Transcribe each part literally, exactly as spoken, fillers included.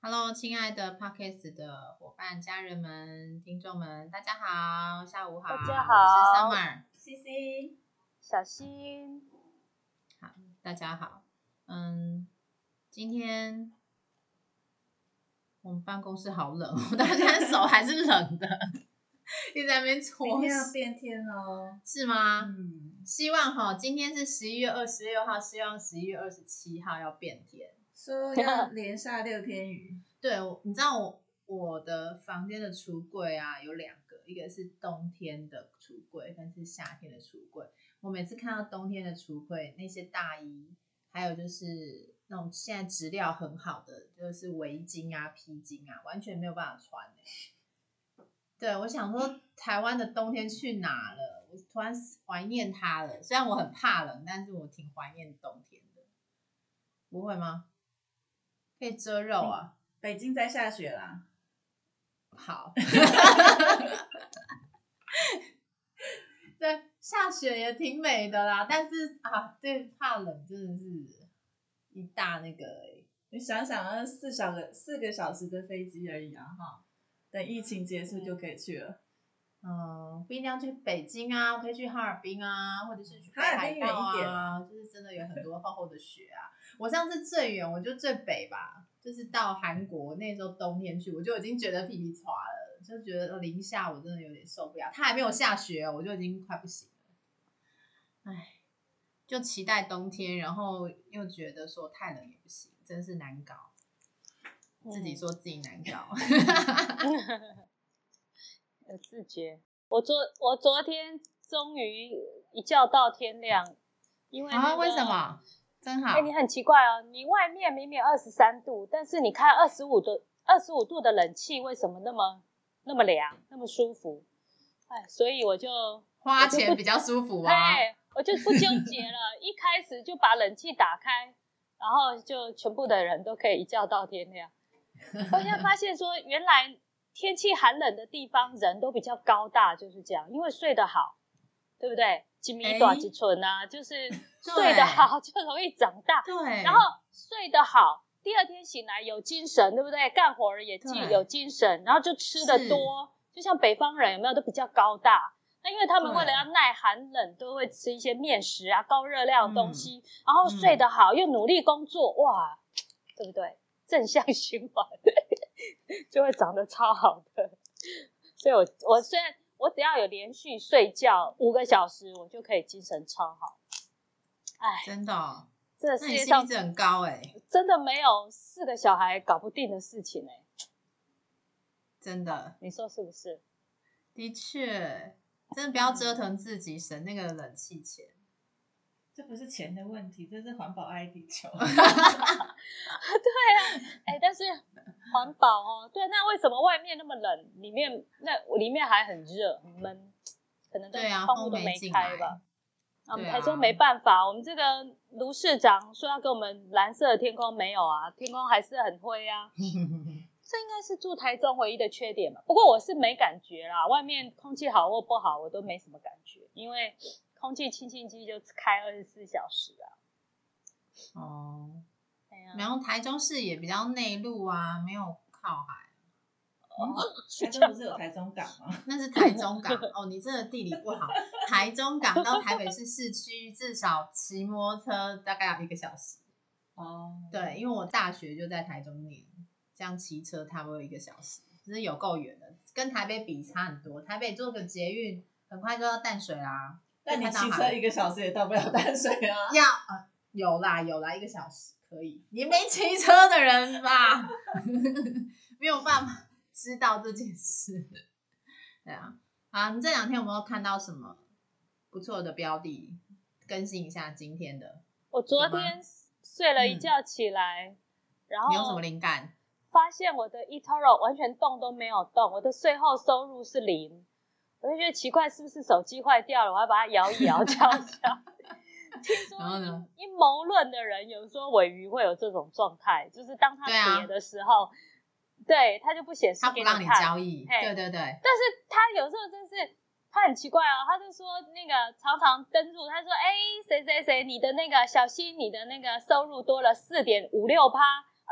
Hello， 亲爱的 Podcast 的伙伴、家人们、听众们，大家好，下午好，大家好，我是 Summer， 西西，小新，好，大家好，嗯，今天我们办公室好冷，我到现在手还是冷的，一直在那边搓，明天要变天哦，是吗？嗯，希望哈，今天是十一月二十六号，希望十一月二十七号要变天。说要连下六天雨，对，我你知道我我的房间的橱柜啊有两个，一个是冬天的橱柜，一个是夏天的橱柜。我每次看到冬天的橱柜，那些大衣，还有就是那种现在质量很好的，就是围巾啊、披巾啊，完全没有办法穿欸。对，我想说台湾的冬天去哪了？我突然怀念它了。虽然我很怕冷，但是我挺怀念冬天的。不会吗？可以遮肉啊、嗯、北京在下雪啦，好对，下雪也挺美的啦，但是啊，对，怕冷真的是一大那个、欸、你想想啊，四小个四个小时的飞机而已啊，哈，等疫情结束就可以去了。嗯，不一定要去北京啊，我可以去哈尔滨啊，或者是去北海道啊，远一点，就是真的有很多厚厚的雪啊。我上次最远，我就最北吧，就是到韩国那时候冬天去，我就已经觉得屁屁垮了，就觉得零下我真的有点受不了。它还没有下雪、哦，我就已经快不行了。唉，就期待冬天，然后又觉得说太冷也不行，真是难搞。自己说自己难搞。有自觉，我昨我昨天终于一觉到天亮，因为、那個、啊，为什么？真好。哎、欸，你很奇怪哦，你外面明明二十三度，但是你看二十五度二十五度的冷气为什么那么那么凉，那么舒服？哎，所以我就花钱比较舒服啊。哎，我就不纠结了，一开始就把冷气打开，然后就全部的人都可以一觉到天亮。我就发现说，原来。天气寒冷的地方人都比较高大，就是这样，因为睡得好，对不对？几米短几寸啊，就是睡得好就容易长大，对，然后睡得好第二天醒来有精神，对不对？干活儿也有精神，然后就吃得多，就像北方人有没有都比较高大，那因为他们为了要耐寒冷都会吃一些面食啊，高热量的东西、嗯、然后睡得好、嗯、又努力工作，哇，对不对？正向循环就会长得超好的，所以我我虽然我只要有连续睡觉五个小时，我就可以精神超好。哎，真的、哦，这世界上那你心智很高哎、欸，真的没有四个小孩搞不定的事情哎、欸，真的，你说是不是？的确，真的不要折腾自己，省那个冷气钱。这不是钱的问题，这是环保爱地球。对啊，哎、欸，但是环保哦，对、啊，那为什么外面那么冷，里面那里面还很热很闷，可能都窗户都没开吧？啊，我们台中没办法，我们这个卢市长说要给我们蓝色的天空，没有啊，天空还是很灰啊。这应该是住台中唯一的缺点吧。不过我是没感觉啦，外面空气好或不好，我都没什么感觉，因为。空气清净机就开二十四小时啊！哦，然后台中市也比较内陆啊，没有靠海。哦，台中不是有台中港吗？那是台中港哦，你这个地理不好。台中港到台北市市区至少骑摩托车大概要一个小时。哦，对，因为我大学就在台中念，这样骑车差不多一个小时，只是有够远的，跟台北比差很多。台北坐个捷运很快就到淡水啦。但你骑车一个小时也到不了淡水啊！要、呃、有啦有啦，一个小时可以。你没骑车的人吧，没有办法知道这件事。对啊，啊，你这两天有没有看到什么不错的标的？更新一下今天的。我昨天睡了一觉起来，嗯、然后你有什么灵感？发现我的 eToro 完全动都没有动，我的税后收入是零。我就觉得奇怪，是不是手机坏掉了？我要把它摇一摇，敲一敲。听说阴谋论的人有说尾鱼会有这种状态，就是当它跌的时候，对它、啊、就不显示给你看，它不让你交易。对对对。但是它有时候真是，它很奇怪哦，他就说那个常常登入，他说哎谁谁谁，你的那个小心，你的那个收入多了 百分之四点五六，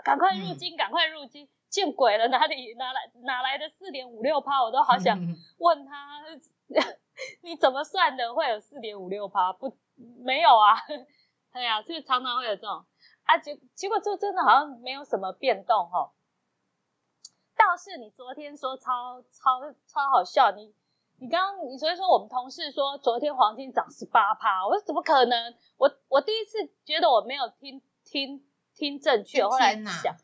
赶快入金，赶快入金。嗯见鬼了，哪里哪来哪来的 四点五六趴， 我都好想问他你怎么算的会有 四点五六趴， 不没有啊哎呀，就常常会有这种啊，结结果就真的好像没有什么变动齁、哦。倒是你昨天说超超超好笑，你你刚刚你昨天说我们同事说昨天黄金涨 百分之十八， 我说怎么可能，我我第一次觉得我没有听听听正确，后来想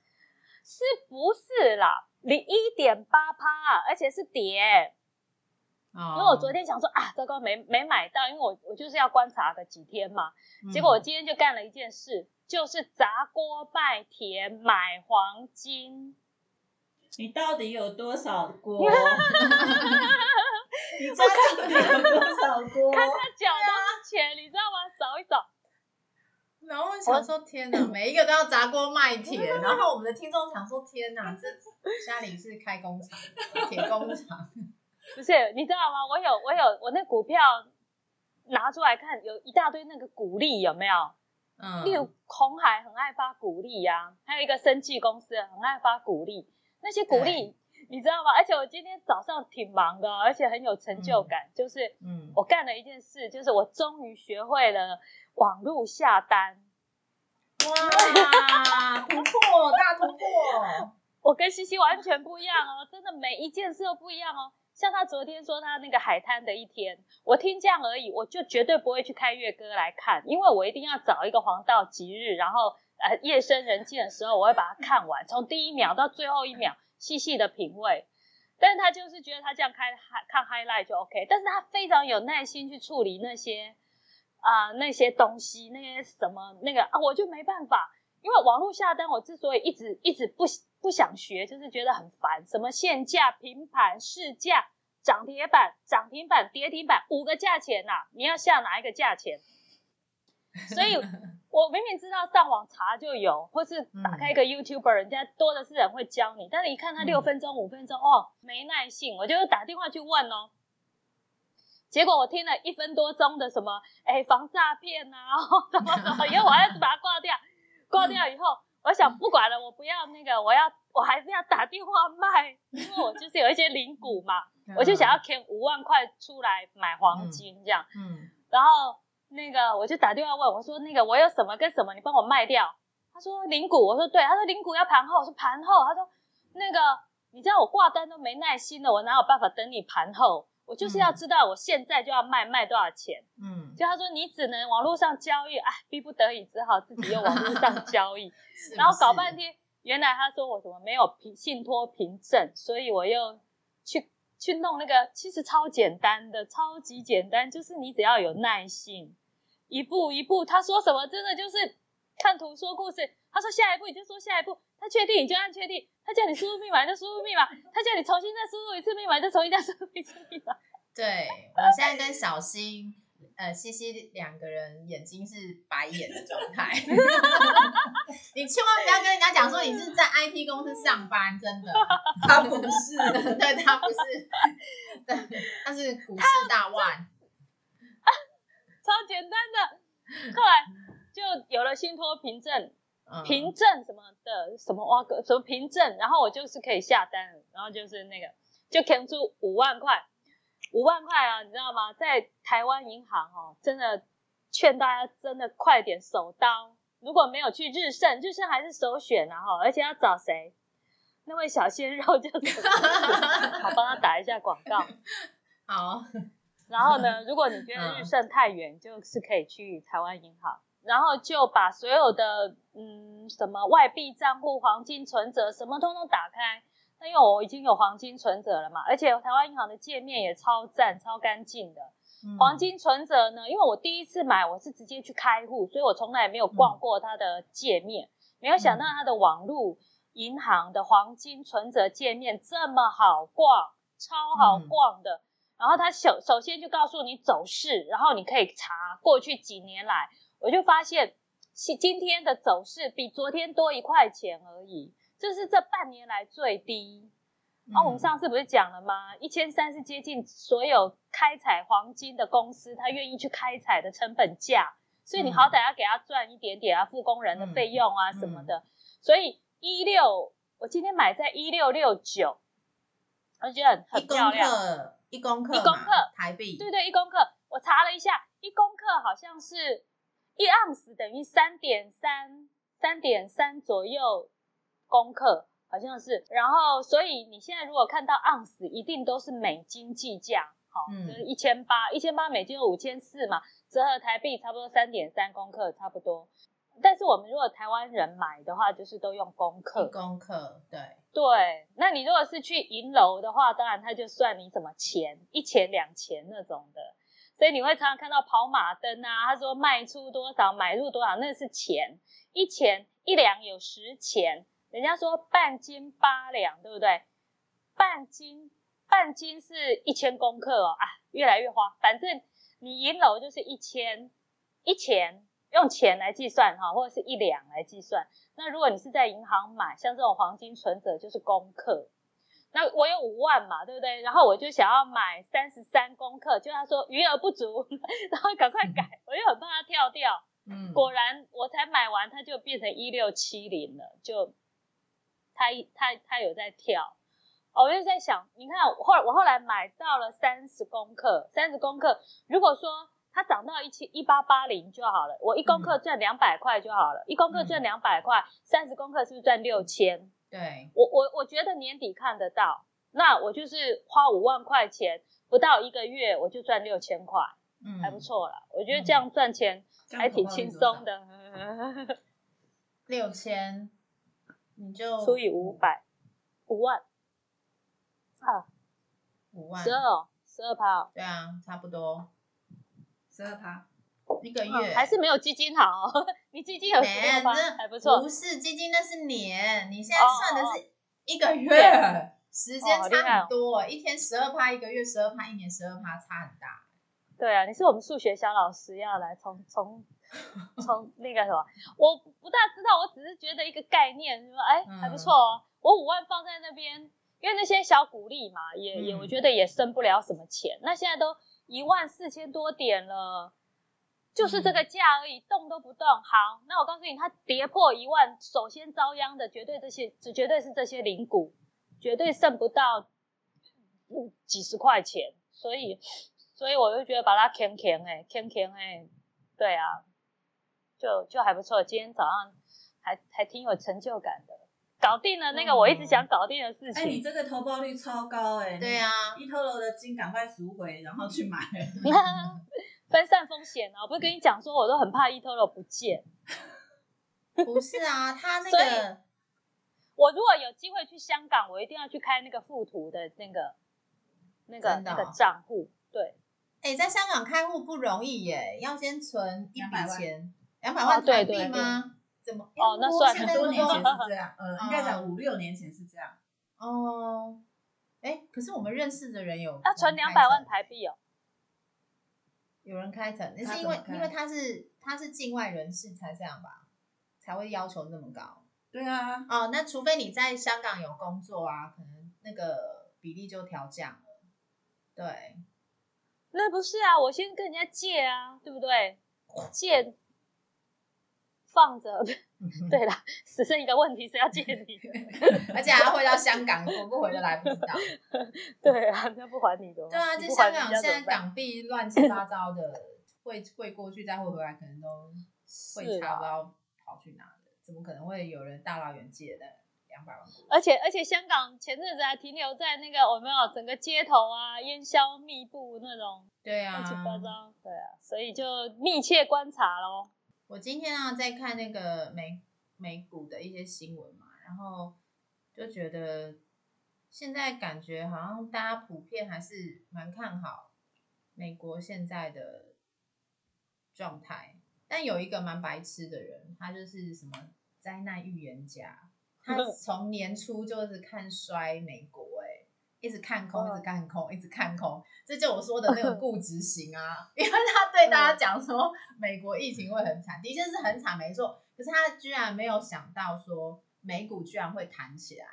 是不是啦，你 百分之一点八、啊、而且是跌。因为我昨天想说啊，糟糕，没没买到，因为我我就是要观察个几天嘛。结果我今天就干了一件事，嗯、就是砸锅拜铁买黄金。你到底有多少锅？你家到底有多少锅？看他脚都是钱、啊，你知道吗？扫一扫。然后我想说，天哪，每一个都要砸锅卖铁。然后我们的听众想说，天哪，这家里是开工厂，铁工厂。不是，你知道吗？我有，我有，我那股票拿出来看，有一大堆那个股利，有没有？嗯，例如鸿海很爱发股利啊，还有一个生技公司很爱发股利，那些股利你知道吗？而且我今天早上挺忙的，而且很有成就感，嗯、就是嗯，我干了一件事，就是我终于学会了网络下单，哇，突破大突破！我跟西西完全不一样哦，真的每一件事都不一样哦。像他昨天说他那个海滩的一天，我听这样而已，我就绝对不会去开月歌来看，因为我一定要找一个黄道吉日，然后呃夜深人静的时候，我会把它看完，从第一秒到最后一秒，细细的品味。但是他就是觉得他这样开看 highlight 就 OK， 但是他非常有耐心去处理那些啊、呃、那些东西，那些什么那个啊，我就没办法，因为网络下单，我之所以一直一直不。不想学，就是觉得很烦，什么限价、平盘、市价、涨跌板、涨停板、跌停板，五个价钱啊，你要下哪一个价钱？所以我明明知道上网查就有，或是打开一个 YouTuber， 人家多的是人会教你，但是一看他六分钟、五分钟，哦，没耐性，我就打电话去问哦。结果我听了一分多钟的什么，哎，防诈骗啊，什么什么，因为我还是把它挂掉，挂掉以后。我想不管了，我不要那个，我要我还是要打电话卖，因为我就是有一些零股嘛，我就想要填五万块出来买黄金这样，嗯，嗯然后那个我就打电话问，我说那个我有什么跟什么，你帮我卖掉。他说零股，我说对，他说零股要盘后，我说盘后，他说那个你知道我挂单都没耐心了，我哪有办法等你盘后？我就是要知道我现在就要卖，卖多少钱？嗯，就他说你只能网络上交易，哎，逼不得已只好自己用网络上交易，是是然后搞半天，原来他说我怎么没有信托凭证，所以我又去去弄那个，其实超简单的，超级简单，就是你只要有耐心，一步一步。他说什么真的就是看图说故事，他说下一步你就说下一步，他确定你就按确定。他叫你输入密码就输入密码，他叫你重新再输入一次密码就重新再输入一次密码。对，我现在跟小新、呃西西两个人眼睛是白眼的状态。你千万不要跟人家讲说你是在 I T 公司上班，真的，他不是，对，他不是，对，他是股市大腕，啊，超简单的。后来就有了信托凭证。凭证什么的，什么挖个什么凭证，然后我就是可以下单，然后就是那个就扛出五万块，五万块啊，你知道吗？在台湾银行哦，真的劝大家真的快点手刀，如果没有去日盛，日盛还是首选啊哈，而且要找谁？那位小鲜肉就好，帮他打一下广告。好，然后呢，如果你觉得日盛太远，就是可以去台湾银行。然后就把所有的嗯什么外币账户、黄金存折什么通通打开。那因为我已经有黄金存折了嘛，而且台湾银行的界面也超赞、超干净的。嗯、黄金存折呢，因为我第一次买我是直接去开户，所以我从来没有逛过它的界面。嗯、没有想到它的网络银行的黄金存折界面这么好逛，超好逛的。嗯、然后它首首先就告诉你走势，然后你可以查过去几年来。我就发现今天的走势比昨天多一块钱而已，这是这半年来最低。嗯、啊，我们上次不是讲了吗？一千三是接近所有开采黄金的公司，他愿意去开采的成本价，所以你好歹要给他赚一点点啊，付工人的费用啊什么的。嗯嗯、所以一六我今天买在一六六九，我就觉得 很, 很漂亮。一公克，一公克台币，对对，一公克。我查了一下，一公克好像是一盎司等于 三点三 左右公克，好像是。然后所以你现在如果看到盎司一定都是美金计价，好、嗯、就是一千八百美金有五千四嘛，折合台币差不多 三点三 公克差不多。但是我们如果台湾人买的话就是都用公克，公克，对对。那你如果是去银楼的话，当然他就算你什么钱，一钱两钱那种的，所以你会常常看到跑马灯啊，他说卖出多少买入多少，那是钱，一钱一两有十钱，人家说半斤八两，对不对？半斤半斤是一千公克哦，啊，越来越花。反正你银楼就是一千一钱，用钱来计算哈，或者是一两来计算。那如果你是在银行买，像这种黄金存折就是公克。那我有五万嘛，对不对？然后我就想要买三十三公克，就他说余额不足，然后赶快改，我就很怕他跳掉。嗯，果然我才买完，它就变成一六七零了，就它它它有在跳。哦、我就在想，你看我后来我后来买到了三十公克，三十公克，如果说它涨到一七一八八零就好了，我一公克赚两百块就好了，一、嗯、公克赚两百块，三十公克是不是赚六千？对，我我我觉得年底看得到，那我就是花五万块钱，不到一个月我就赚六千块，嗯，还不错啦，我觉得这样赚钱还挺轻松的。六千，你就除以五百，五万。啊，五万，十二，十二趴，对啊，差不多，十二趴，一个月、嗯、还是没有基金好、哦。你基金有十六趴，还不错。不是基金，那是年，你现在算的是一个月，哦、时间差很多，哦、一天十二趴，一个月十二趴，一年十二趴，差很大。对啊，你是我们数学小老师，要来从从从那个什么，我不大知道，我只是觉得一个概念，说哎还不错哦，嗯、我五万放在那边。因为那些小股利嘛，也也我觉得也生不了什么钱。嗯、那现在都一万四千多点了，就是这个价而已，动都不动。好，那我告诉你，它跌破一万，首先遭殃的绝对这些，绝对是这些零股，绝对剩不到几十块钱。所以，所以我就觉得把它扛扛哎，扛扛哎，对啊，就就还不错。今天早上还还挺有成就感的。搞定了那个我一直想搞定的事情。哎、嗯欸，你这个投报率超高哎、欸！对啊，eToro的金赶快赎回，然后去买，分散风险啊！我不是跟你讲说，我都很怕eToro不见。不是啊，他那个，我如果有机会去香港，我一定要去开那个附图的那个那个、哦、那个账户。对，哎、欸，在香港开户不容易耶，要先存一笔钱，两百万台币吗？哦，对对对，怎么哦？那算很多年前是这样，呃、嗯，应该讲五六年前是这样。哦，哎，可是我们认识的人有他存两百万台币哦，有人开成，那是因为因为他是他是境外人士才这样吧，才会要求那么高。对啊，哦，那除非你在香港有工作啊，可能那个比例就调降了。对，那不是啊，我先跟人家借啊，对不对？借。放着，对啦，只剩一个问题，谁要借你？而且还要回到香港，回不回得来不知道。对啊，那不还你的。对啊，就香港现在港币乱七八糟的，汇汇过去再汇回来，可能都汇差不到跑去哪了？怎么可能会有人大老远借的两百万？而且而且香港前阵子还停留在那个有没有整个街头啊烟消密布那种，对啊，乱七八糟，对啊，所以就密切观察咯。我今天啊在看那个美美股的一些新闻嘛，然后就觉得现在感觉好像大家普遍还是蛮看好美国现在的状态，但有一个蛮白痴的人，他就是什么灾难预言家，他从年初就是看衰美国哎、欸，一直看空，一直看空，一直看空。这就我说的那个固执型啊，因为他对大家讲说美国疫情会很惨，的确是很惨没错，可是他居然没有想到说美股居然会弹起来，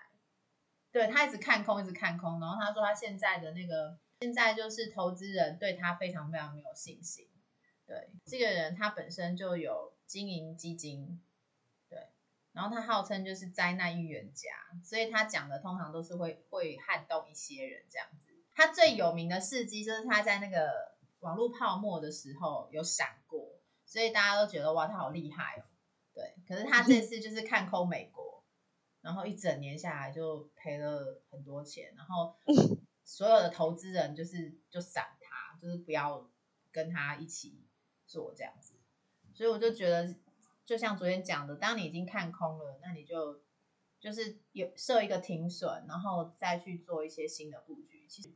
对，他一直看空一直看空，然后他说他现在的那个现在就是投资人对他非常非常没有信心，对，这个人他本身就有经营基金，对，然后他号称就是灾难预言家，所以他讲的通常都是会会撼动一些人这样子。他最有名的事迹就是他在那个网络泡沫的时候有闪过，所以大家都觉得哇他好厉害哦。对，可是他这次就是看空美国，然后一整年下来就赔了很多钱，然后所有的投资人就是就闪他，就是不要跟他一起做这样子。所以我就觉得就像昨天讲的，当你已经看空了，那你就就是有设一个停损，然后再去做一些新的布局。其实、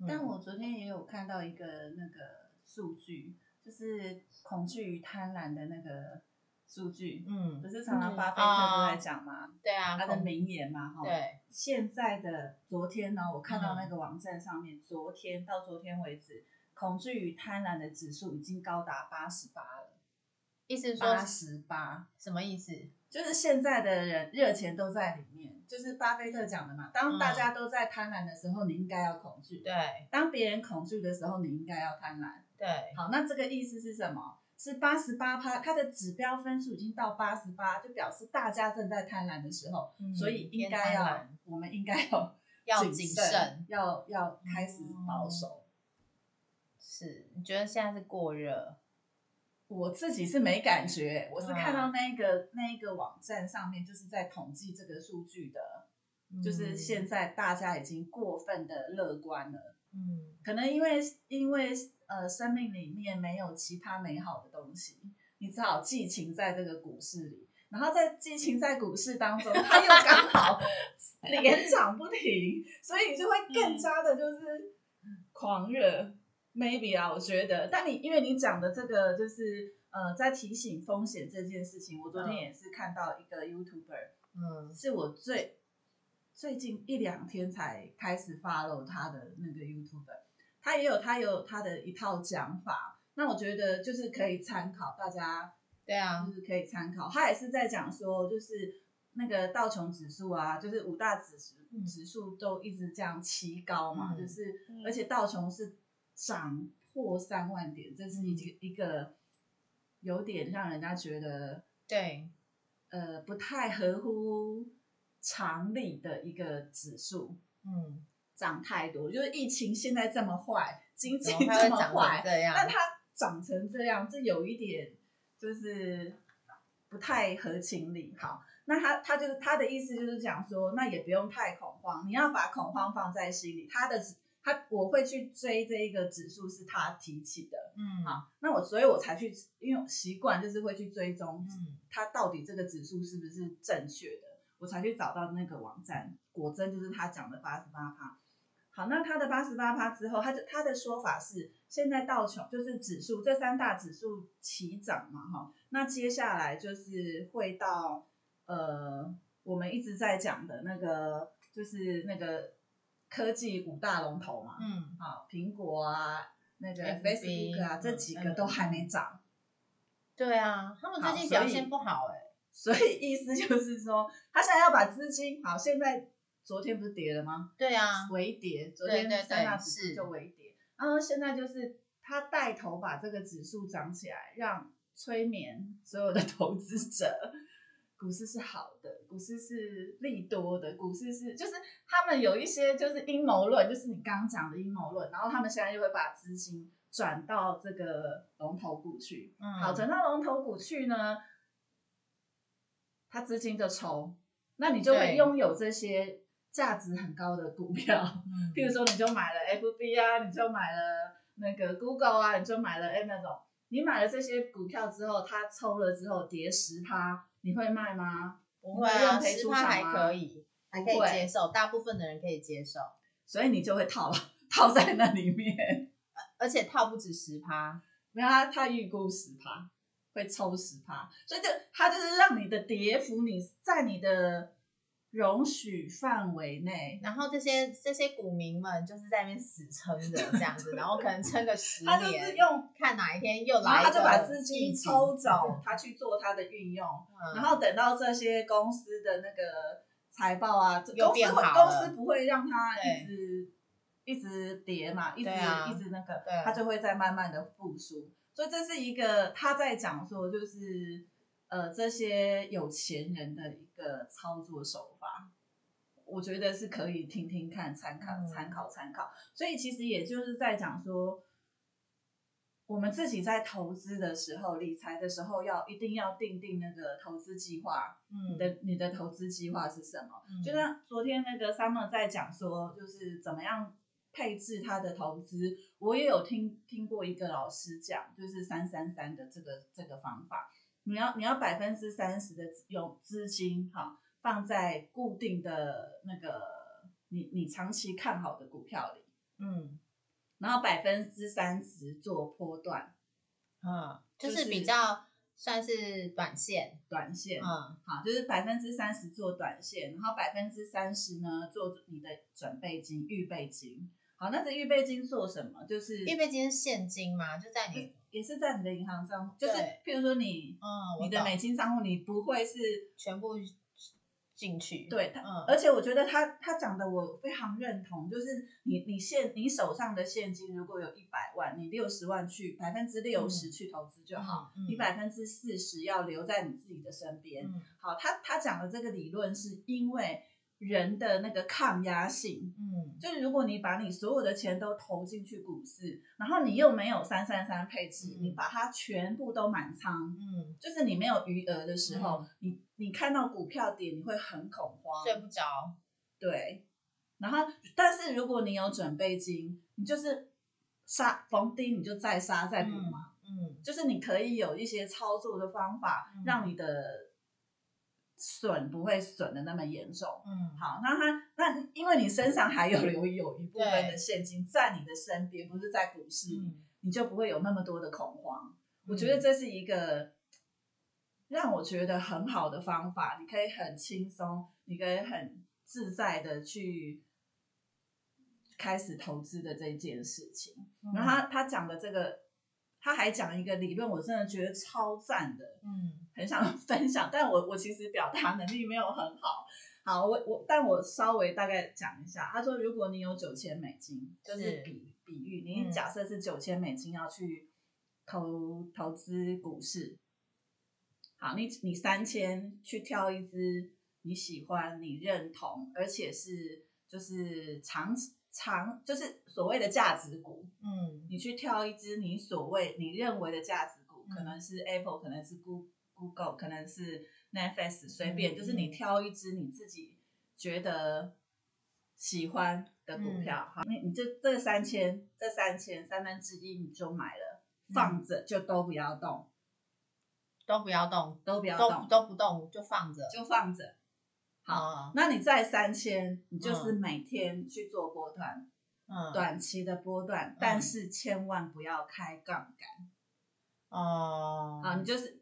嗯、但我昨天也有看到一个那个数据，就是恐惧与贪婪的那个数据，嗯，不是常常巴菲特都在讲嘛、嗯哦，对啊，他的名言嘛，对。现在的昨天呢，我看到那个网站上面，嗯、昨天到昨天为止，恐惧与贪婪的指数已经高达八十八了。意思说八十八什么意思？就是现在的人热钱都在里面，就是巴菲特讲的嘛，当大家都在贪婪的时候、嗯、你应该要恐惧，对，当别人恐惧的时候你应该要贪婪，对。好，那这个意思是什么？是 百分之八十八， 它的指标分数已经到八十八，就表示大家正在贪婪的时候、嗯、所以应该要我们应该要要谨慎，要要开始保守、嗯、是。你觉得现在是过热？我自己是没感觉，我是看到那个、嗯、那个网站上面就是在统计这个数据的、嗯、就是现在大家已经过分的乐观了，嗯，可能因为因为呃生命里面没有其他美好的东西，你只好寄情在这个股市里，然后在寄情在股市当中，它又刚好连涨不停，所以你就会更加的就是狂热。maybe 啊，我觉得，但你因为你讲的这个就是呃，在提醒风险这件事情，我昨天也是看到一个 YouTuber， 嗯，是我最最近一两天才开始 follow 他的那个 YouTuber， 他也有他有他的一套讲法，那我觉得就是可以参考，大家对啊，就是可以参考。他也是在讲说，就是那个道琼指数啊，就是五大指数、嗯、指数都一直这样奇高嘛，嗯、就是、嗯、而且道琼是涨破三万点，这是一个有点让人家觉得对，呃，不太合乎常理的一个指数。嗯，涨太多，就是疫情现在这么坏，经济这么坏，那它涨成这样，这有一点就是不太合情理。好，那他他就是他的意思就是讲说，那也不用太恐慌，你要把恐慌放在心里，他的。他我会去追这一个指数是他提起的，嗯，好，那我所以我才去，因为我习惯就是会去追踪，嗯，他到底这个指数是不是正确的，我才去找到那个网站，果真就是他讲的 百分之八十八。 好，那他的 百分之八十八 之后，他就他的说法是，现在道琼就是指数这三大指数齐涨嘛，哈，那接下来就是会到呃我们一直在讲的那个就是那个科技五大龙头嘛，嗯，好，苹果啊，那个 Facebook 啊，这几个都还没涨、嗯嗯。对啊，他们最近表现不好哎、欸。所以意思就是说，他现在要把资金，好，现在昨天不是跌了吗？对啊，微跌，昨天三大指数就微跌，对对对，然后现在就是他带头把这个指数涨起来，让催眠所有的投资者。股市是好的，股市是利多的，股市是就是他们有一些就是阴谋论，就是你刚刚讲的阴谋论，然后他们现在又会把资金转到这个龙头股去、嗯、好，转到龙头股去呢，他资金就抽，那你就会拥有这些价值很高的股票、嗯、譬如说你就买了 F B 啊，你就买了那个 Google 啊，你就买了 Amazon， 你买了这些股票之后，他抽了之后跌 百分之十，你会卖吗？不会啊，十趴还可以，还可以接受，大部分的人可以接受，所以你就会套套在那里面，而且套不止十趴，没有他他预估十趴，会抽十趴，所以就他就是让你的跌幅你在你的容许范围内，然后这些这些股民们就是在那边死撑着这样子，然后可能撑个十年，他就是用看哪一天又来一个，他就把资金抽走，他去做他的运用、嗯，然后等到这些公司的那个财报啊，又变好了，公司不会让他一直一直跌嘛，一直、啊、一直那个，他就会再慢慢的复苏，所以这是一个他在讲说就是。呃这些有钱人的一个操作手法，我觉得是可以听听看，参考参考参考。所以其实也就是在讲说，我们自己在投资的时候、理财的时候要，要一定要定定那个投资计划。嗯，你的你的投资计划是什么？嗯、就像昨天那个 Summer 在讲说，就是怎么样配置他的投资。我也有听听过一个老师讲，就是三三三的这个这个方法，你要你要百分之三十的有资金哈放在固定的那个你你长期看好的股票里。嗯。然后百分之三十做波段，嗯，就是比较算是短线，短线，嗯，好，就是百分之三十做短线，然后百分之三十呢做你的准备金、预备金。好，那这预备金做什么？就是预备金是现金嘛，就在你也是在你的银行账户，就是譬如说你，嗯，你的美金账户，你不会是全部进去，对、嗯、而且我觉得他他讲的我非常认同，就是你你现你手上的现金如果有一百万，你六十万去百分之六十去投资就好，嗯嗯、你百分之四十要留在你自己的身边。嗯、好，他他讲的这个理论是因为人的那个抗压性，嗯，就是如果你把你所有的钱都投进去股市，然后你又没有三三三配置，嗯、你把它全部都满仓，嗯，就是你没有余额的时候，嗯、你。你看到股票跌，你会很恐慌，睡不着。对，然后但是如果你有准备金，你就是杀逢低你就再杀再补嘛，嗯，嗯，就是你可以有一些操作的方法，嗯、让你的损不会损的那么严重。嗯，好，那他那因为你身上还有留有一部分的现金在你的身边，不是在股市，嗯、你就不会有那么多的恐慌。嗯、我觉得这是一个。让我觉得很好的方法，你可以很轻松，你可以很自在的去开始投资的这件事情。嗯、然后他他讲的这个，他还讲一个理论，我真的觉得超赞的，嗯，很想分享。但我我其实表达能力没有很好，好，我我但我稍微大概讲一下。他说，如果你有九千美金，就是比比喻，你假设是九千美金要去投投资股市。好，你你三千去挑一支你喜欢、你认同，而且是就是长长就是所谓的价值股，嗯，你去挑一支你所谓你认为的价值股，嗯、可能是 Apple， 可能是 Google， 可能是 Netflix， 随便，嗯、就是你挑一支你自己觉得喜欢的股票，嗯、好，你你这这三千这三千三分之一你就买了，放着就都不要动。都不要动，都不要动，都不动，就放着，就放着。好，嗯、那你再三千，你就是每天去做波段，嗯、短期的波段，嗯、但是千万不要开杠杆。哦、嗯，好，你就是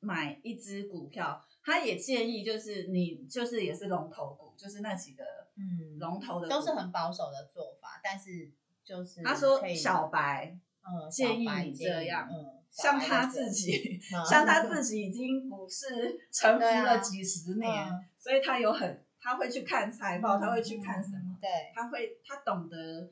买一支股票，他也建议就是你就是也是龙头股，就是那几个嗯龙头的股、嗯、都是很保守的做法，但是就是他说小白，嗯，建议你这样，嗯。像他自己，嗯、像他自己已经股市沉浮了几十年，啊嗯、所以他有很，他会去看财报，嗯、他会去看什么？对，他会，他懂得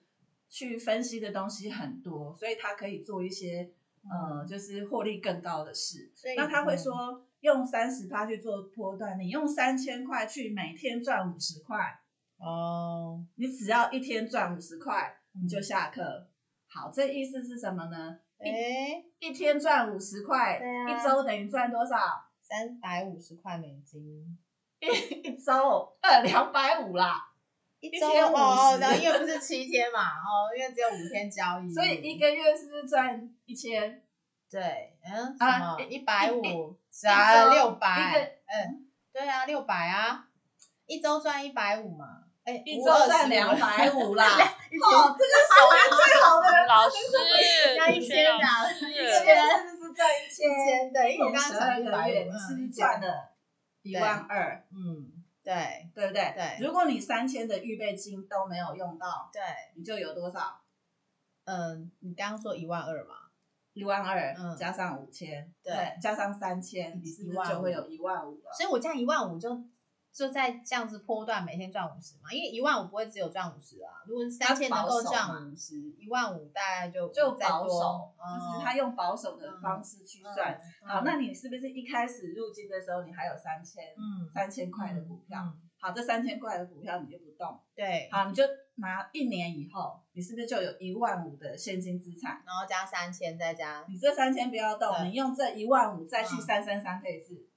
去分析的东西很多，所以他可以做一些，嗯、呃，就是获利更高的事。那他会说，用三十趴去做波段，你用三千块去每天赚五十块，哦，你只要一天赚五十块，你就下课。嗯、好，这意思是什么呢？一, 一天赚五十块，一周等于赚多少？三百五十块美金。一一周呃两百五啦，一周哦，然后因为不是七天嘛，哦，因为只有五天交易，所以一个月是不是赚一千？对，嗯啊，一百五，啊六百，嗯，对啊，六百啊，一周赚一百五嘛。哎，一周赚两百五啦！哦，这个手腕最好的人老师，那一千啊，一千是不是赚一千？对，因为我刚刚讲一百五，是赚了一万二。嗯，对，对不对？对。如果你三千的预备金都没有用到，对，你就有多少？嗯，你刚刚说一万二嘛，一万二，加上五千，对，加上三千，你是不是就会有一万五了？所以我这样一万五就。就在这样子波段每天赚五十嘛，因为一万五不会只有赚五十啊，如果是三千能够赚五十，一万五大概就就保守、嗯，就是他用保守的方式去算。嗯嗯、好，那你是不是一开始入金的时候你还有三千、嗯，三千块的股票？嗯、好，这三千块的股票你就不动，对，好，你就拿一年以后，你是不是就有一万五的现金资产？然后加三千，再加你这三千不要动，你用这一万五再去三三三倍制。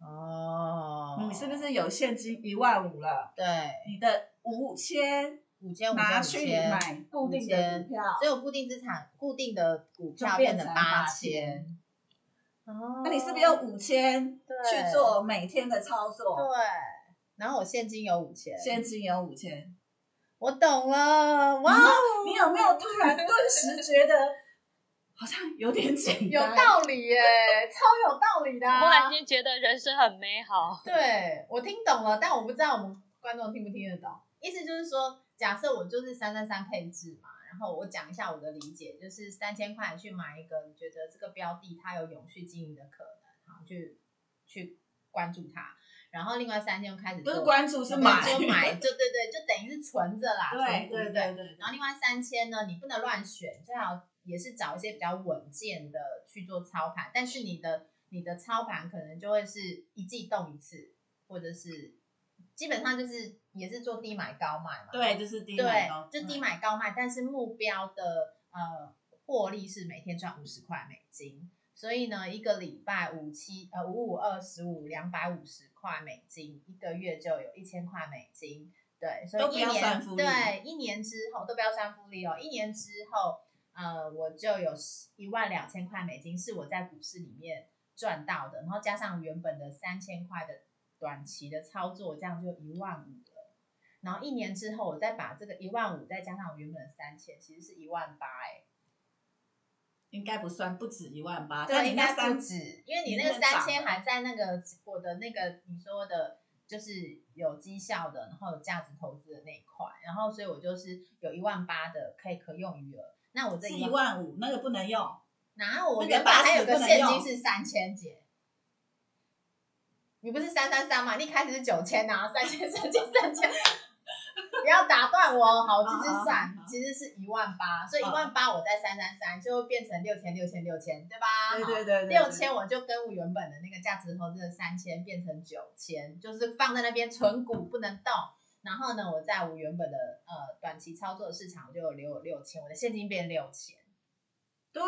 哦、oh, ，你是不是有现金一万五了？对，你的五千五千拿去买固定的股票，只有固定资产、固定的股票变成八千。哦，那你是不是有五千去做每天的操作？对，然后我现金有五千，现金有五千，我懂了。哇、wow ，你有没有突然顿时觉得？好像有点简单，有道理耶，超有道理的、啊。忽然间觉得人生很美好。对，我听懂了，但我不知道我们观众听不听得懂。意思就是说，假设我就是三三三配置嘛，然后我讲一下我的理解，就是三千块去买一个，你觉得这个标的它有永续经营的可能，好去去关注它。然后另外三千开始做，不是关注是买，就买，对对对，就等于是存着啦，对对对 对, 对。然后另外三千呢，你不能乱选，最好。也是找一些比较稳健的去做操盘，但是你的你的操盘可能就会是一季动一次，或者是基本上就是也是做低买高卖嘛。对，就是低买高，对，就低买高卖、嗯，但是目标的呃获利是每天赚五十块美金，所以呢一个礼拜五七呃五五二十五两百五十块美金，一个月就有一千块美金，对，所以一年对一年之后都不要算复利哦，一年之后。呃，我就有一万两千块美金是我在股市里面赚到的，然后加上原本的三千块的短期的操作，这样就一万五了。然后一年之后，我再把这个一万五再加上我原本的三千，其实是一万八哎。应该不算，不止一万八。对，应该不止，因为你那个三千还在那个我的那个你说的。就是有绩效的，然后有价值投资的那一块，然后所以我就是有一万八的可以可用余额。那我这一万五那个不能用，然后我原本还有个现金是三千姐，你不是三三三嘛？你一开始是九千啊，三千三千三千，不要打断我，好，我只是算，其实是一万八，所以一万八我再三三三就会变成六千六千六千，对吧？对对 对, 对, 对, 对，六千我就跟我原本的那个价值投资的三千变成九千，就是放在那边存股不能动。然后呢，我在我原本的呃短期操作市场我就有留有六千，我的现金变六千。对，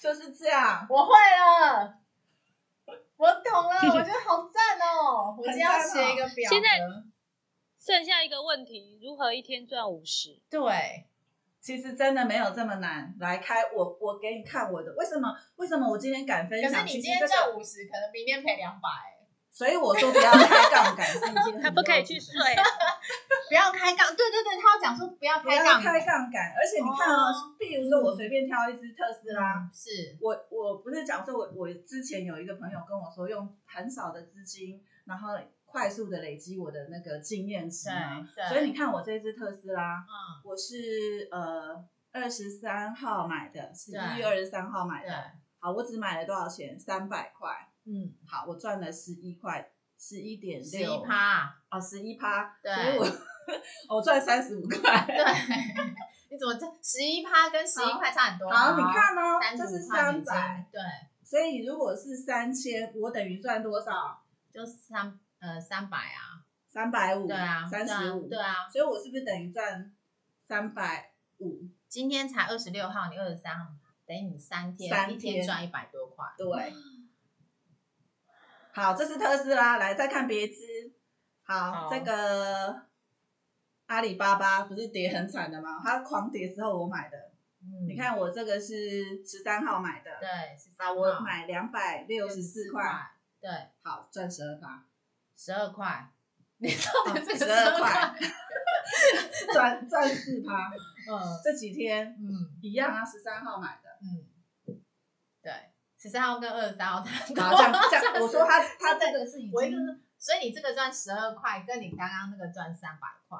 就是这样。我会了。我懂了，我觉得好赞哦！我今天要写一个表格。现在剩下一个问题，如何一天赚五十？对，其实真的没有这么难。来开我，我给你看我的。为什么？为什么我今天敢分享？可是你今天赚五十，可能明天赔两百。所以我说不要开杠杆，他不可以去睡、啊，不要开杠，对对对，他要讲说不要开杠，不要开杠杆。而且你看哦，比、哦、如说我随便挑一只特斯拉，嗯、是我我不是讲说我我之前有一个朋友跟我说，用很少的资金，然后快速的累积我的那个经验值嘛。所以你看我这只特斯拉，嗯、我是呃二十三号买的，十一月二十三号买的，好，我只买了多少钱？三百块。嗯，好，我赚了十一块，十一点六，十一趴啊，十一趴，所以我我赚三十五块，对，你怎么这十一趴跟十一块差很多？好，好你看哦，这是三百，对，所以如果是三千，我等于赚多少？就三呃三百啊，三百五，对啊，三十五，对啊，所以我是不是等于赚三百五？今天才二十六号，你二十三号，等于你三天，三天一天赚一百多块，对。好，这是特斯拉，来再看别支。好，这个阿里巴巴不是跌很惨的吗？它狂跌之后我买的，嗯、你看我这个是十三号买的，对，啊，我买两百六十四块，对，好赚十二趴，十二块，你到底是十二块，赚赚四趴，嗯，这几天嗯一样啊，十三号买的，嗯，对。十三号跟二十三号，然后这样这样，我说他他这个是已经，所以你这个赚十二块，跟你刚刚那个赚三百块，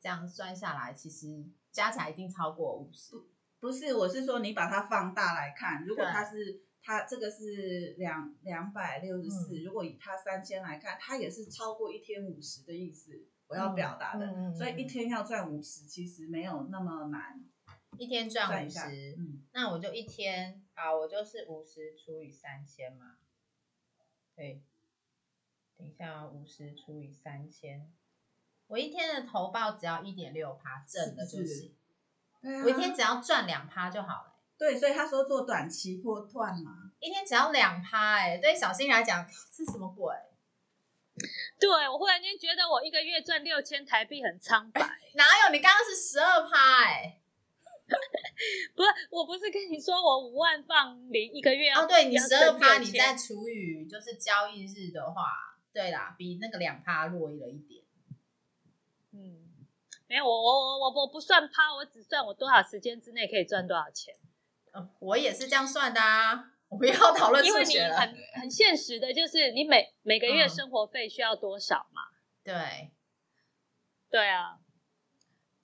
这样算下来，其实加起来一定超过五十。不是，我是说你把它放大来看，如果它是它这个是两两百六十四，如果以它三千来看，它也是超过一天五十的意思，我要表达的，嗯嗯嗯、所以一天要赚五十，其实没有那么难。一天赚五十，嗯，那我就一天啊，我就是五十除以三千嘛，对，等一下五十除以三千，我一天的投报只要一点六趴正的就是，是不是？我一天只要赚两趴就好了。对，所以他说做短期波段嘛，一天只要两趴，哎、欸，对小新来讲是什么鬼？对，我忽然间觉得我一个月赚六千台币很苍白。哪有？你刚刚是十二趴，哎、欸。不是，我不是跟你说我五万放零一个月哦，对你十二趴，你再除以就是交易日的话，对啦，比那个两趴弱了一点。嗯，没有，我我我我不算趴，我只算我多少时间之内可以赚多少钱。嗯、哦，我也是这样算的啊。我不要讨论数学了，因为你很很现实的，就是你每每个月生活费需要多少嘛？嗯、对，对啊。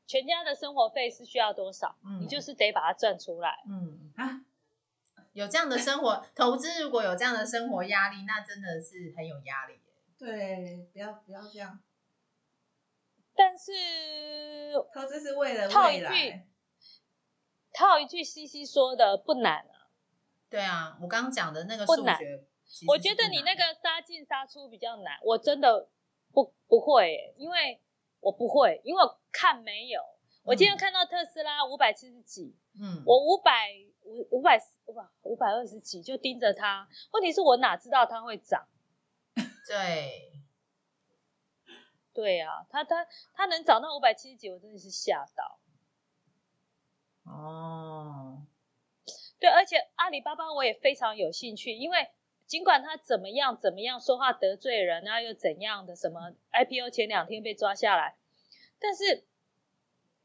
全家的生活费是需要多少、嗯、你就是得把它赚出来。嗯啊，有这样的生活投资，如果有这样的生活压力，那真的是很有压力耶。对，不要不要这样。但是投资是为了未来。套一句西西说的不难啊。对啊，我刚刚讲的那个数学不难，我觉得你那个杀进杀出比较难，我真的不不会耶，因为我不会，因为我看没有。我今天看到特斯拉五百七十几，嗯，我五百五五百五百五百二十几就盯着它。问题是我哪知道它会涨？对，对啊，它它它能涨到五百七十几，我真的是吓到。哦，对，而且阿里巴巴我也非常有兴趣，因为。尽管他怎么样怎么样说话得罪人，然后又怎样的什么 I P O 前两天被抓下来，但是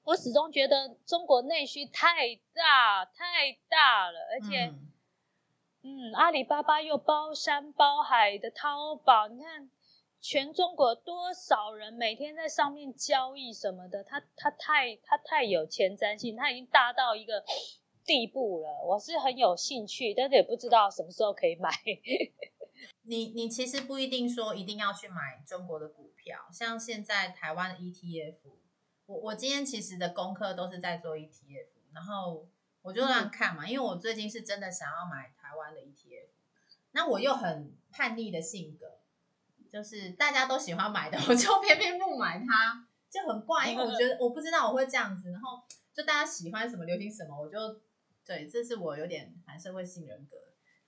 我始终觉得中国内需太大太大了，而且 嗯, 嗯，阿里巴巴又包山包海的淘宝，你看全中国多少人每天在上面交易什么的，他他太他太有前瞻性，他已经大到一个地步了，我是很有兴趣，但是也不知道什么时候可以买。你你其实不一定说一定要去买中国的股票，像现在台湾 E T F， 我我今天其实的功课都是在做 E T F， 然后我就乱看嘛，因为我最近是真的想要买台湾的 E T F， 那我又很叛逆的性格，就是大家都喜欢买的，我就偏偏不买它，就很怪，因为我觉得我不知道我会这样子，然后就大家喜欢什么流行什么，我就。对，这是我有点反社会性人格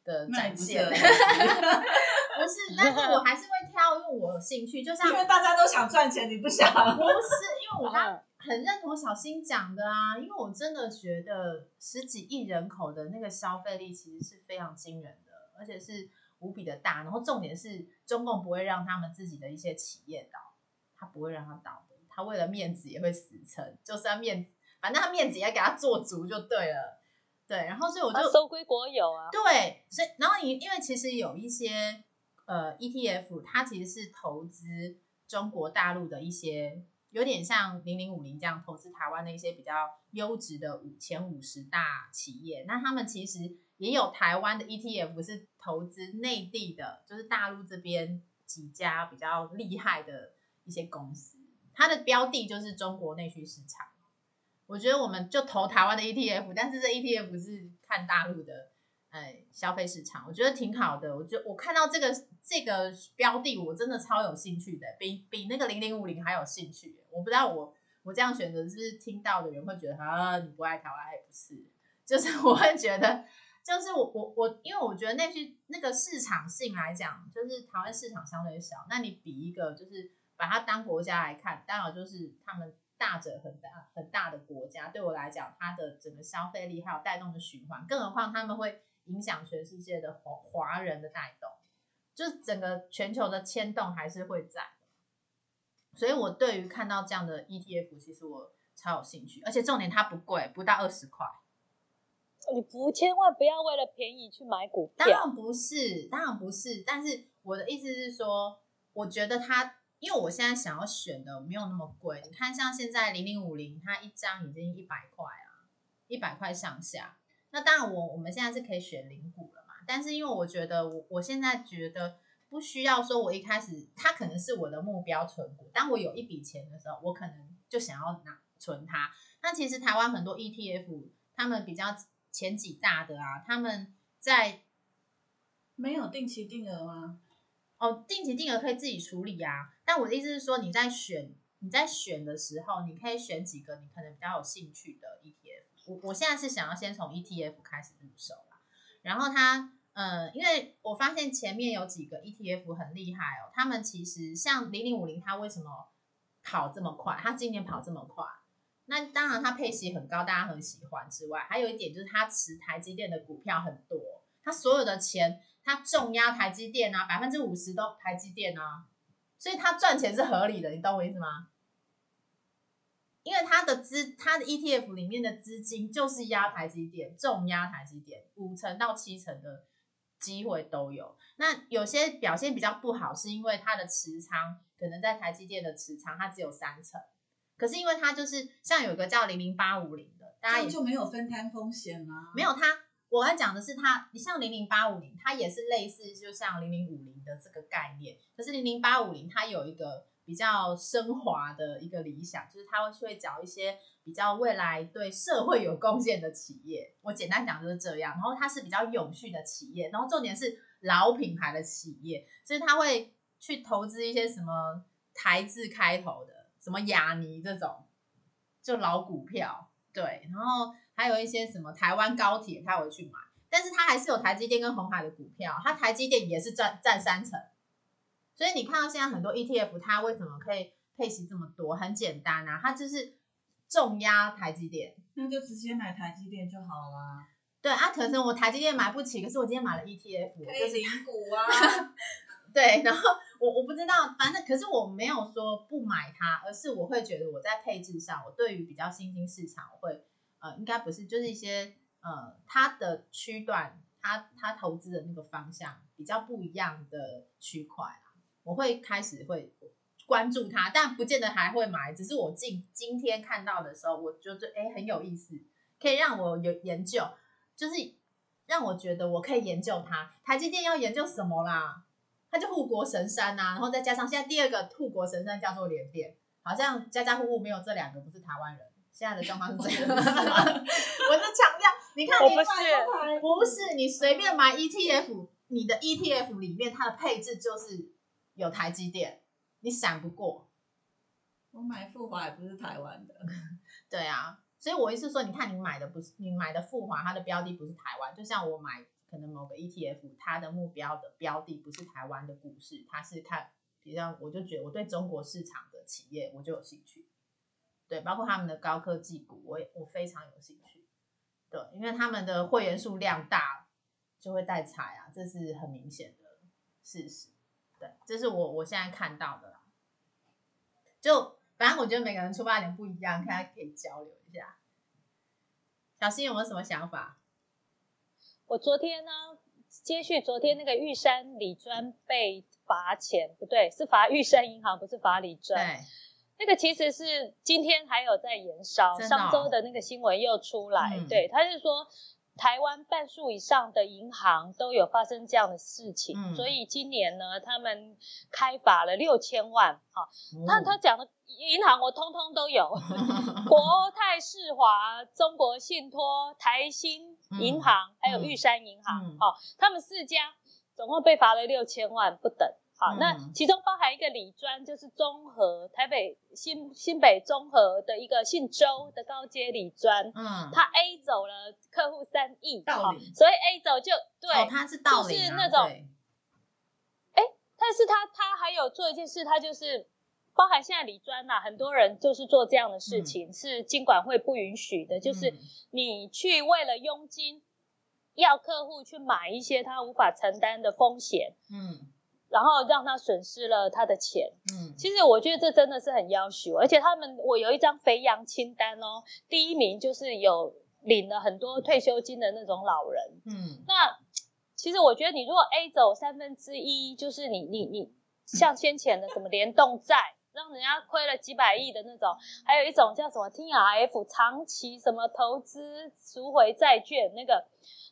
的展现。不 是, 不是，但是我还是会挑，因为我有兴趣。就像因为大家都想赚钱，你不想？不是，因为我刚很认同小新讲的啊，因为我真的觉得十几亿人口的那个消费力其实是非常惊人的，而且是无比的大。然后重点是，中共不会让他们自己的一些企业倒，他不会让他倒的，他为了面子也会死撑，就是他面，反正他面子也要给他做足就对了。对，然后所以我就收归国有啊。对，所以然后因为其实有一些呃 E T F， 它其实是投资中国大陆的一些，有点像零零五零这样投资台湾的一些比较优质的五前五十大企业。那他们其实也有台湾的 E T F 是投资内地的，就是大陆这边几家比较厉害的一些公司，它的标的就是中国内需市场。我觉得我们就投台湾的 E T F， 但是这 E T F 是看大陆的、哎、消费市场，我觉得挺好的。我觉得我看到这个这个标的，我真的超有兴趣的，比比那个零零五零还有兴趣。我不知道我我这样选择是不是听到的人会觉得啊你不爱台湾，还不是？就是我会觉得，就是我我我，因为我觉得那些那个市场性来讲，就是台湾市场相对小，那你比一个就是把它当国家来看，当然就是他们。大者很大很大的国家，对我来讲，它的整个消费力还有带动的循环，更何况他们会影响全世界的华华人的带动，就是整个全球的牵动还是会在。所以我对于看到这样的 E T F， 其实我超有兴趣，而且重点它不贵，不到二十块。你不千万不要为了便宜去买股票，当然不是，当然不是。但是我的意思是说，我觉得它。因为我现在想要选的没有那么贵，你看像现在零零五零，它一张已经一百块啊，一百块上下。那当然我我们现在是可以选零股了嘛，但是因为我觉得我我现在觉得不需要说我一开始它可能是我的目标存股，当我有一笔钱的时候我可能就想要拿存它。那其实台湾很多 E T F 他们比较前几大的啊，他们在没有定期定额吗？哦，定期定额可以自己处理啊，但我的意思是说你在选你在选的时候你可以选几个你可能比较有兴趣的 E T F。 我, 我现在是想要先从 E T F 开始入手啦，然后它呃，因为我发现前面有几个 E T F 很厉害哦，他们其实像零零五零它为什么跑这么快，它今年跑这么快，那当然它配息很高大家很喜欢之外，还有一点就是它持台积电的股票很多，它所有的钱它重压台积电啊， 百分之五十 都台积电啊，所以它赚钱是合理的，你懂我意思吗？因为它的资，它的 E T F 里面的资金就是压台积电，重压台积电，五成到七成的机会都有。那有些表现比较不好是因为它的持仓可能在台积电的持仓它只有三成，可是因为它就是像有一个叫零零八五零的，大家也就没有分摊风险啦、啊。没有它，我要讲的是它，像零零八五零它也是类似就像零零五零的这个概念，可是零零八五零它有一个比较升华的一个理想，就是他会找一些比较未来对社会有贡献的企业，我简单讲就是这样，然后它是比较永续的企业，然后重点是老品牌的企业，所以他会去投资一些什么台字开头的什么亚尼这种就老股票，对，然后还有一些什么台湾高铁他会去买，但是他还是有台积电跟鸿海的股票，他台积电也是占占三成，所以你看到现在很多 E T F 它为什么可以配息这么多，很简单啊，它就是重压台积电，那就直接买台积电就好啦。对啊，可能我台积电买不起，可是我今天买了 E T F 可以零股啊对，然后我我不知道，反正可是我没有说不买它，而是我会觉得我在配置上我对于比较新兴市场我会呃，应该不是就是一些呃，它的区段它它投资的那个方向比较不一样的区块啦，我会开始会关注它，但不见得还会买，只是我今今天看到的时候我觉得哎很有意思，可以让我有研究，就是让我觉得我可以研究它。台积电要研究什么啦，它就护国神山啊，然后再加上现在第二个护国神山叫做联电，好像家家户户没有这两个不是台湾人，现在的状况是这样我就强调你看你不是不是你随便买 E T F， 你的 E T F 里面它的配置就是有台积电，你闪不过。我买富华也不是台湾的对啊，所以我意思说你看你买的不是你买的富华，它的标的不是台湾，就像我买可能某个 E T F 它的目标的标的不是台湾的股市，它是看比较，我就觉得我对中国市场的企业我就有兴趣，对，包括他们的高科技股 我, 我非常有兴趣，对，因为他们的会员数量大就会带财啊，这是很明显的事实，这是我我现在看到的啦。就反正我觉得每个人出发点不一样，大家可以交流一下。小新有没有什么想法？我昨天呢，接续昨天那个玉山理专被罚钱，不对，是罚玉山银行，不是罚理专。那个其实是今天还有在延烧，哦、上周的那个新闻又出来，嗯、对，他是说。台湾半数以上的银行都有发生这样的事情，嗯、所以今年呢，他们开罚了六千万。啊嗯、那他讲的银行我通通都有，国泰世华、中国信托、台新银行，嗯、还有玉山银行，嗯嗯啊，他们四家总共被罚了六千万不等。好，那其中包含一个理专，就是中和台北新新北中和的一个姓周的高阶理专，嗯，他 A 走了客户三亿，道理，所以 A 走就对，哦，他是道理，啊，就是那种，哎，但是他他还有做一件事，他就是包含现在理专呐，啊，很多人就是做这样的事情，嗯、是金管会不允许的，就是你去为了佣金要客户去买一些他无法承担的风险，嗯。然后让他损失了他的钱，嗯，其实我觉得这真的是很要求，而且他们我有一张肥羊清单哦，第一名就是有领了很多退休金的那种老人，嗯，那其实我觉得你如果 A 走三分之一，就是你你你像先前的什么联动债让人家亏了几百亿的那种，还有一种叫什么 T R F 长期什么投资赎回债券，那个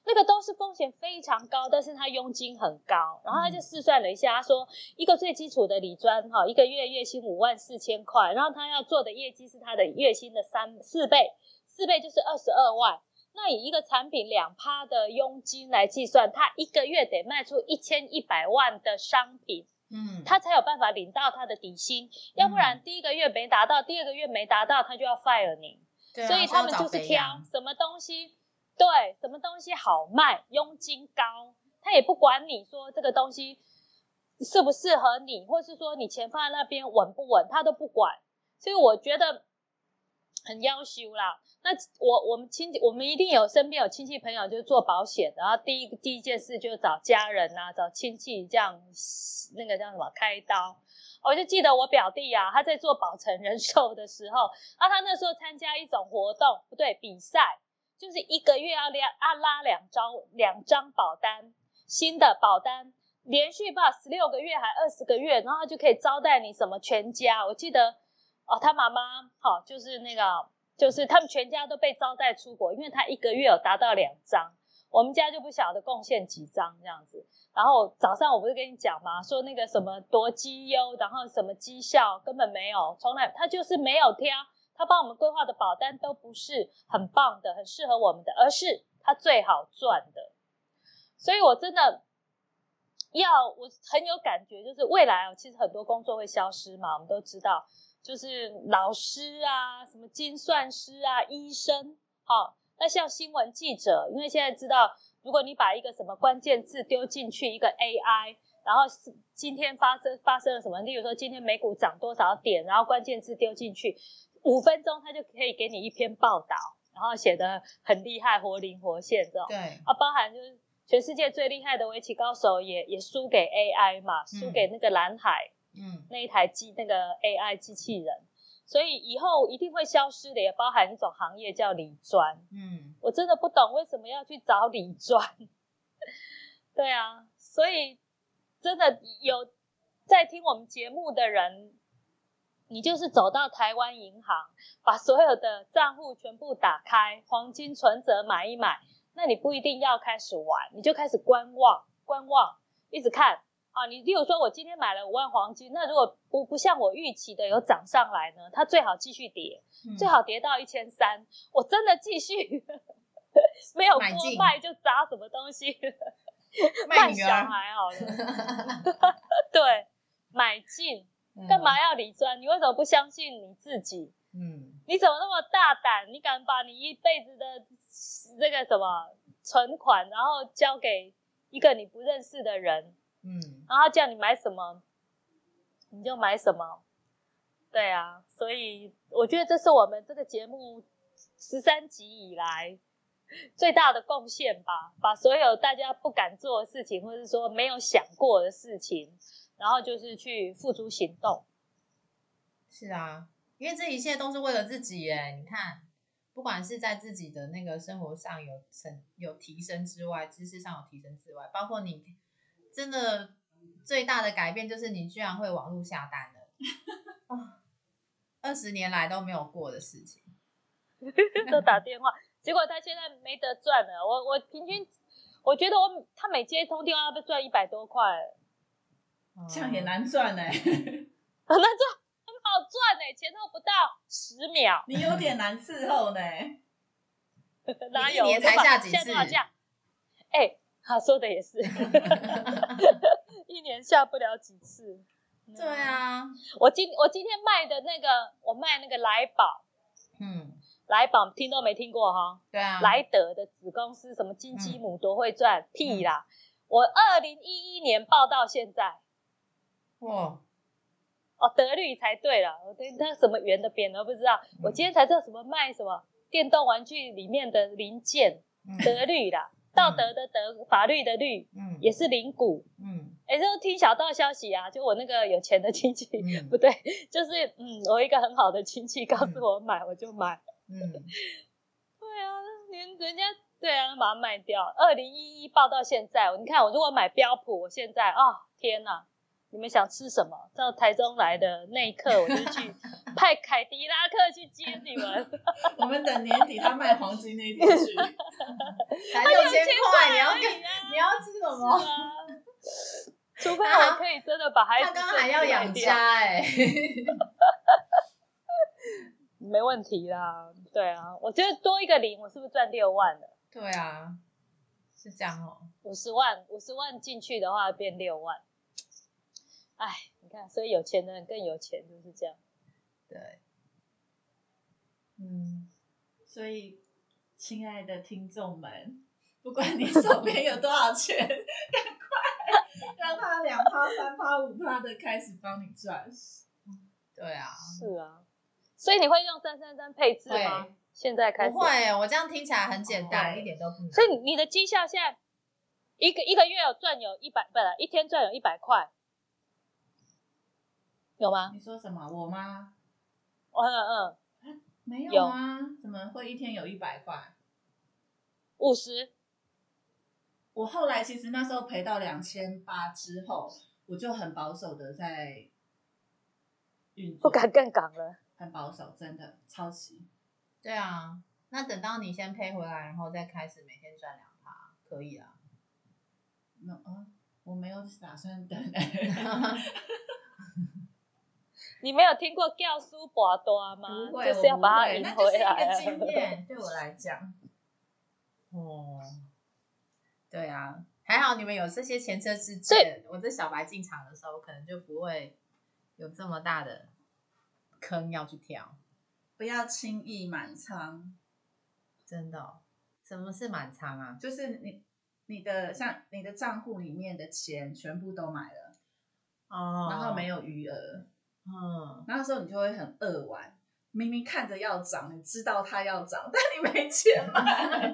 那个都是风险非常高，但是它佣金很高。然后他就试算了一下，他说一个最基础的理专一个月月薪五万四千块，然后他要做的业绩是他的月薪的三四倍，四倍就是二十二万，那以一个产品 百分之二 的佣金来计算，他一个月得卖出一千一百万的商品，嗯，他才有办法领到他的底薪，要不然第一个月没达到，第二个月没达到，他就要 fire 你。对啊，所以他们就是挑什么东西，对，什么东西好卖，佣金高，他也不管你说这个东西适不适合你，或是说你钱放在那边稳不稳，他都不管。所以我觉得很要求啦。那我我们亲我们一定有身边有亲戚朋友就是做保险，然后第一第一件事就是找家人啊，找亲戚这样那个叫什么开刀。我就记得我表弟啊，他在做保诚人寿的时候，啊，他那时候参加一种活动，不对，比赛，就是一个月要拉啊拉两张两张保单，新的保单，连续报十六个月还二十个月，然后他就可以招待你什么全家。我记得哦，他妈妈好、哦、就是那个。就是他们全家都被招待出国，因为他一个月有达到两张，我们家就不晓得贡献几张这样子。然后早上我不是跟你讲嘛，说那个什么多绩优，然后什么绩效根本没有，从来他就是没有挑，他帮我们规划的保单都不是很棒的，很适合我们的，而是他最好赚的。所以我真的要我很有感觉，就是未来其实很多工作会消失嘛，我们都知道。就是老师啊，什么精算师啊，医生，好、哦，那像新闻记者，因为现在知道，如果你把一个什么关键字丢进去一个 A I， 然后今天发生发生了什么，例如说今天美股涨多少点，然后关键字丢进去，五分钟它就可以给你一篇报道，然后写得很厉害，活灵活现这种。对啊，包含就是全世界最厉害的围棋高手也也输给 A I 嘛，输给那个蓝海。嗯嗯，那一台机那个 A I 机器人，所以以后一定会消失的，也包含一种行业叫理专。嗯，我真的不懂为什么要去找理专。对啊，所以真的有在听我们节目的人，你就是走到台湾银行，把所有的账户全部打开，黄金存折买一买，那你不一定要开始玩，你就开始观望，观望，一直看。啊，你例如说我今天买了五万黄金，那如果不不像我预期的有涨上来呢，它最好继续跌，嗯、最好跌到一千三，我真的继续呵呵没有多卖就砸什么东西，卖小孩好了，对，买进，干嘛要理专？你为什么不相信你自己？嗯，你怎么那么大胆？你敢把你一辈子的这个什么存款，然后交给一个你不认识的人？嗯，然后叫你买什么，你就买什么，对啊，所以我觉得这是我们这个节目十三集以来最大的贡献吧，把所有大家不敢做的事情，或者说没有想过的事情，然后就是去付诸行动。是啊，因为这一切都是为了自己耶，你看，不管是在自己的那个生活上有有提升之外，知识上有提升之外，包括你。真的最大的改变就是你居然会网络下单了，二十年来都没有过的事情。都打电话，结果他现在没得赚了。我我平均，我觉得我他每接一通电话，他赚一百多块，这样也难赚哎、欸，很难赚，很好赚哎、欸，前后不到十秒。你有点难伺候呢、欸，哪有？你一年才下几次？现在多少下？哎、欸。他说的也是一年下不了几次。对啊，我今我今天卖的那个我卖那个莱宝，嗯，莱宝听都没听过哈。对啊，莱德的子公司什么金鸡母多会赚、嗯、屁啦，我二零一一年报到现在，哇哦，德律才对了，我对他什么圆的扁都不知道、嗯、我今天才知道什么卖什么电动玩具里面的零件、嗯、德律啦，道德的德，法律的律，嗯，也是零股，嗯，哎、欸，就听小道消息啊，就我那个有钱的亲戚，嗯、不对，就是嗯，我一个很好的亲戚告诉我买、嗯，我就买，嗯，对啊，连人家对啊，把它卖掉，二零一一报到现在，你看我如果买标普，我现在哦，天哪、啊，你们想吃什么？到台中来的那一刻，我就去派凯迪拉克去接你们。我们等年底他卖黄金那一天去，才六千块，你要你要吃什么？啊、除非我可以真的把孩子、啊，他刚刚还要养家哎、欸，没问题啦。对啊，我觉得多一个零，我是不是赚六万了？对啊，是这样哦。五十万，五十万进去的话变六万。哎，你看，所以有钱的人更有钱，就是这样。对，嗯，所以，亲爱的听众们，不管你手边有多少钱，赶快让他两趴、三趴、五趴的开始帮你赚。对啊，是啊，所以你会用三三三配置吗？现在开始不会、欸，我这样听起来很简单，哦、一点都不难。所以你的绩效现在一个一个月有赚有一百，不啦，一天赚有一百块。有吗？你说什么？我吗？嗯嗯嗯，没有啊，怎么会一天有一百块？五十。我后来其实那时候赔到两千八之后，我就很保守的在运作，不敢更港了，很保守，真的超级。对啊，那等到你先赔回来，然后再开始每天赚两趴，可以啊。那、no, 啊，我没有打算等、欸。你没有听过教书拔大吗？不会，就是要把它赢回来。那就是一个经验，对我来讲。哦，对啊，还好你们有这些前车之鉴。我这小白进场的时候，可能就不会有这么大的坑要去跳。不要轻易满仓，真的、哦。什么是满仓啊？就是你你的像你的账户里面的钱全部都买了，哦，然后没有余额。嗯，那时候你就会很扼腕，明明看着要涨，你知道它要涨，但你没钱买。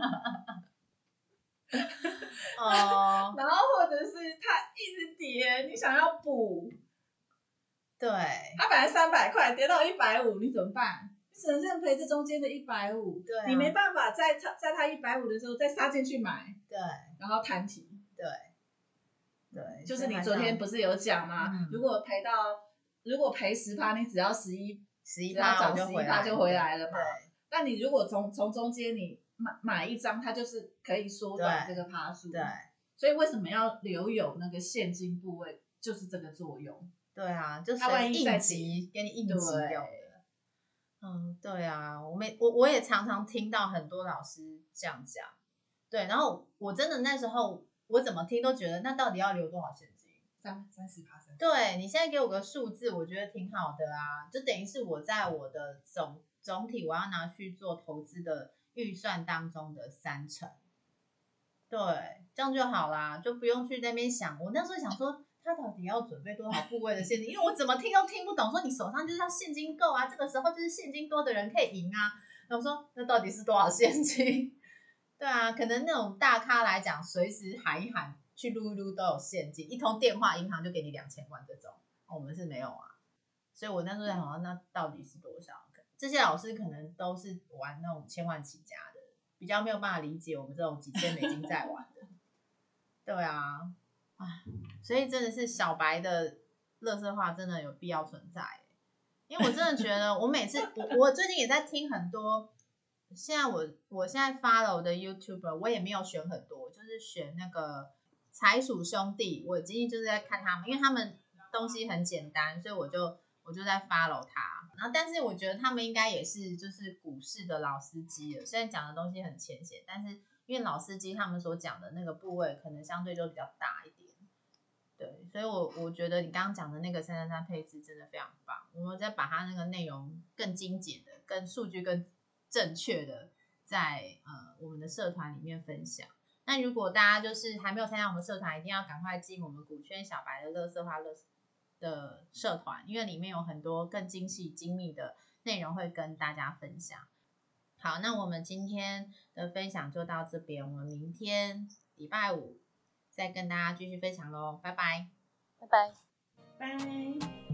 哦，然后或者是它一直跌，你想要补，对，它本来三百块跌到一百五，你怎么办？你只能认赔这中间的一百五，对、啊，你没办法在它在它一百五的时候再杀进去买，对，然后摊平，对，对，就是你昨天不是有讲吗？嗯、如果赔到。如果赔十趴，你只要十一十一趴就回来就回来了嘛。但你如果从从中间你买买一张，它就是可以缩短这个趴数。对，所以为什么要留有那个现金部位，就是这个作用。对啊，就是应急给你应急用的。嗯，对啊，我每我我也常常听到很多老师这样讲。对，然后我真的那时候我怎么听都觉得，那到底要留多少现金？三十趴，对，你现在给我个数字，我觉得挺好的啊，就等于是我在我的总总体我要拿去做投资的预算当中的三成，对，这样就好啦，就不用去那边想。我那时候想说，他到底要准备多少部位的现金？因为我怎么听都听不懂，说你手上就是要现金够啊，这个时候就是现金多的人可以赢啊。然后说，那到底是多少现金？对啊，可能那种大咖来讲，随时喊一喊。去撸一撸都有现金，一通电话银行就给你两千万这种、哦，我们是没有啊。所以我那时候在想，那到底是多少？这些老师可能都是玩那种千万起家的，比较没有办法理解我们这种几千美金在玩的。对啊，啊，所以真的是小白的垃圾话真的有必要存在、欸，因为我真的觉得我每次我我最近也在听很多。现在我我现在 follow 的 YouTuber 我也没有选很多，就是选那个。财鼠兄弟，我今天就是在看他们，因为他们东西很简单，所以我就我就在 follow 他。然后，但是我觉得他们应该也是就是股市的老司机了。虽然讲的东西很浅显，但是因为老司机他们所讲的那个部位可能相对就比较大一点。对，所以我我觉得你刚刚讲的那个三三三配置真的非常棒。我们再把它那个内容更精简的、跟数据更正确的在呃我们的社团里面分享。那如果大家就是还没有参加我们社团，一定要赶快进我们股圈小白的垃圾话的社团，因为里面有很多更精细精密的内容会跟大家分享。好，那我们今天的分享就到这边，我们明天礼拜五再跟大家继续分享咯，拜拜，拜拜，拜。